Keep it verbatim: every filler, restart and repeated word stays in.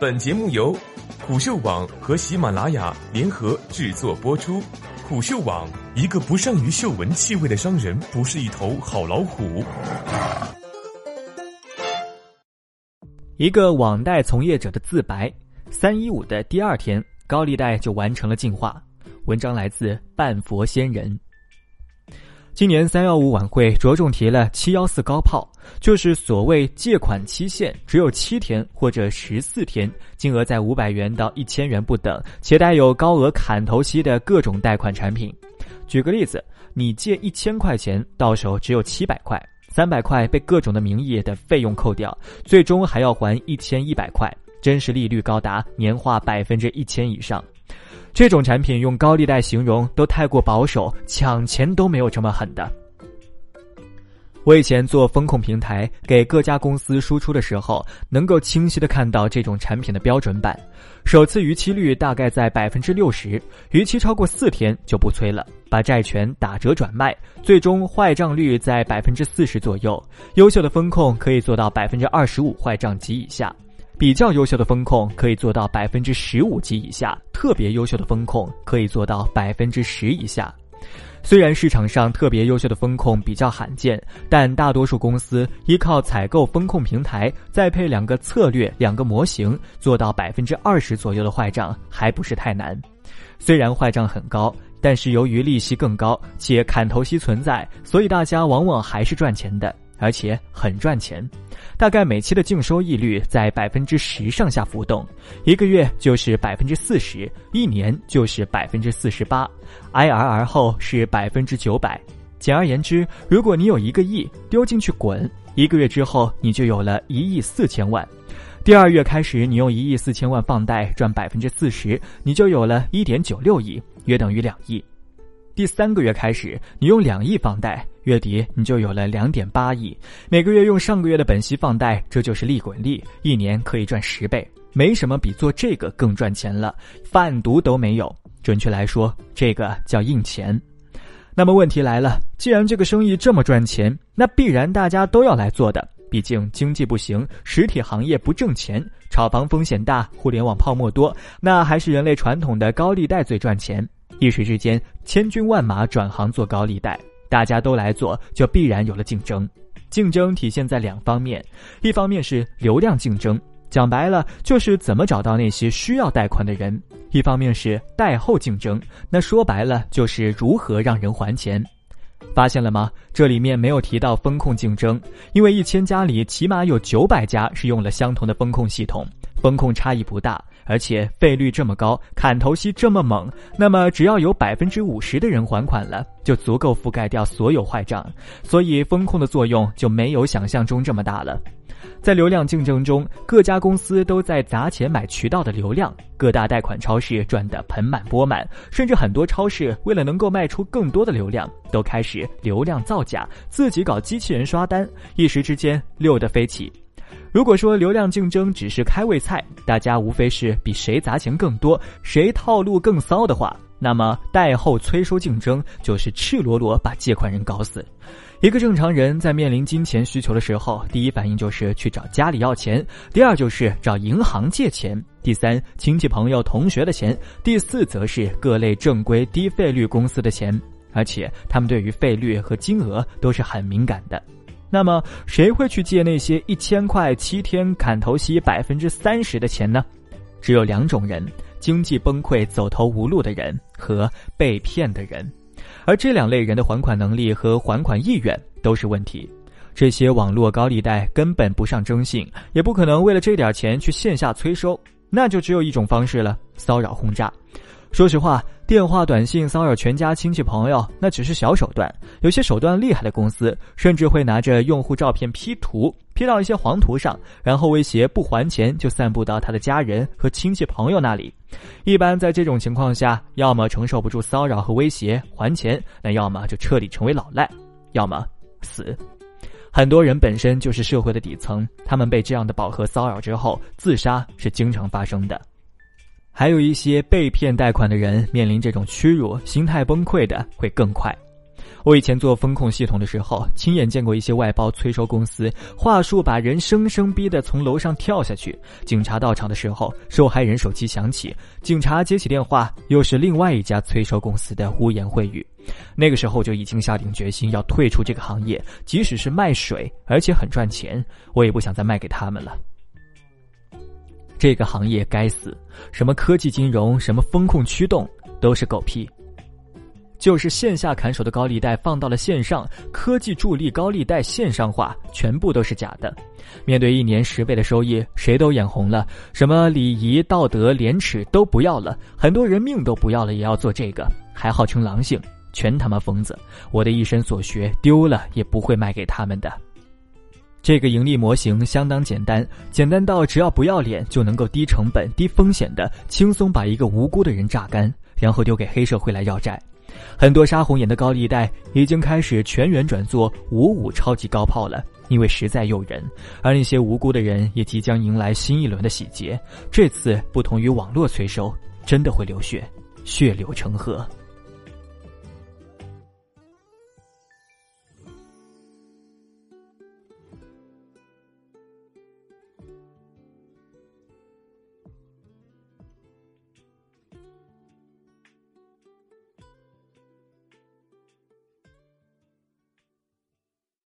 本节目由虎嗅网和喜马拉雅联合制作播出。虎嗅网，一个不善于嗅闻气味的商人不是一头好老虎。一个网贷从业者的自白，三一五的第二天，高利贷就完成了进化。文章来自半佛仙人。今年三一五晚会着重提了七一四高炮，就是所谓借款期限只有七天或者十四天，金额在五百元到一千元不等，且带有高额砍头息的各种贷款产品。举个例子，你借一千块钱，到手只有七百块，三百块被各种的名义的费用扣掉，最终还要还一千一百块，真实利率高达年化 百分之一千 以上。这种产品用高利贷形容都太过保守，抢钱都没有这么狠的。我以前做风控平台，给各家公司输出的时候，能够清晰地看到这种产品的标准版。首次逾期率大概在 百分之六十， 逾期超过四天就不催了，把债权打折转卖，最终坏账率在 百分之四十 左右。优秀的风控可以做到 百分之二十五 坏账及以下。比较优秀的风控可以做到 百分之十五 及以下，特别优秀的风控可以做到 百分之十 以下。虽然市场上特别优秀的风控比较罕见，但大多数公司依靠采购风控平台，再配两个策略、两个模型，做到 百分之二十 左右的坏账还不是太难。虽然坏账很高，但是由于利息更高，且砍头息存在，所以大家往往还是赚钱的。而且很赚钱，大概每期的净收益率在 百分之十 上下浮动，一个月就是 百分之四十， 一年就是 百分之四十八， I R R 后是 百分之九百。 简而言之，如果你有一个亿丢进去滚，一个月之后你就有了一亿四千万，第二月开始你用一亿四千万放贷赚 百分之四十， 你就有了 一点九六亿，约等于两亿。第三个月开始你用两亿放贷，月底你就有了 两点八亿，每个月用上个月的本息放贷，这就是利滚利，一年可以赚十倍，没什么比做这个更赚钱了，贩毒都没有，准确来说这个叫硬钱。那么问题来了，既然这个生意这么赚钱，那必然大家都要来做的，毕竟经济不行，实体行业不挣钱，炒房风险大，互联网泡沫多，那还是人类传统的高利贷最赚钱。一时之间千军万马转行做高利贷，大家都来做，就必然有了竞争。竞争体现在两方面，一方面是流量竞争，讲白了就是怎么找到那些需要贷款的人；一方面是贷后竞争，那说白了就是如何让人还钱。发现了吗？这里面没有提到风控竞争，因为一千家里起码有九百家是用了相同的风控系统，风控差异不大，而且费率这么高，砍头息这么猛，那么只要有 百分之五十 的人还款了，就足够覆盖掉所有坏账，所以风控的作用就没有想象中这么大了。在流量竞争中，各家公司都在砸钱买渠道的流量，各大贷款超市赚得盆满钵满，甚至很多超市为了能够卖出更多的流量，都开始流量造假，自己搞机器人刷单，一时之间溜得飞起。如果说流量竞争只是开胃菜，大家无非是比谁砸钱更多，谁套路更骚的话，那么贷后催收竞争就是赤裸裸把借款人搞死。一个正常人在面临金钱需求的时候，第一反应就是去找家里要钱，第二就是找银行借钱，第三亲戚朋友同学的钱，第四则是各类正规低费率公司的钱，而且他们对于费率和金额都是很敏感的。那么谁会去借那些一千块七天砍头息 百分之三十 的钱呢？只有两种人，经济崩溃走投无路的人和被骗的人，而这两类人的还款能力和还款意愿都是问题。这些网络高利贷根本不上征信，也不可能为了这点钱去线下催收，那就只有一种方式了，骚扰轰炸。说实话，电话短信骚扰全家亲戚朋友那只是小手段，有些手段厉害的公司甚至会拿着用户照片 P 图， P 到一些黄图上，然后威胁不还钱就散布到他的家人和亲戚朋友那里。一般在这种情况下，要么承受不住骚扰和威胁还钱，那要么就彻底成为老赖，要么死。很多人本身就是社会的底层，他们被这样的饱和骚扰之后，自杀是经常发生的。还有一些被骗贷款的人面临这种屈辱，心态崩溃的会更快。我以前做风控系统的时候，亲眼见过一些外包催收公司话术把人生生逼得从楼上跳下去。警察到场的时候，受害人手机响起，警察接起电话，又是另外一家催收公司的污言秽语。那个时候就已经下定决心要退出这个行业，即使是卖水，而且很赚钱，我也不想再卖给他们了。这个行业该死，什么科技金融，什么风控驱动，都是狗屁。就是线下砍手的高利贷放到了线上，科技助力高利贷线上化，全部都是假的。面对一年十倍的收益，谁都眼红了，什么礼仪、道德、廉耻都不要了，很多人命都不要了也要做这个，还号称狼性，全他妈疯子。我的一身所学丢了也不会卖给他们的。这个盈利模型相当简单，简单到只要不要脸就能够低成本、低风险的轻松把一个无辜的人榨干，然后丢给黑社会来要债。很多杀红眼的高利贷已经开始全员转做五五超级高炮了，因为实在诱人，而那些无辜的人也即将迎来新一轮的洗劫。这次不同于网络催收，真的会流血，血流成河。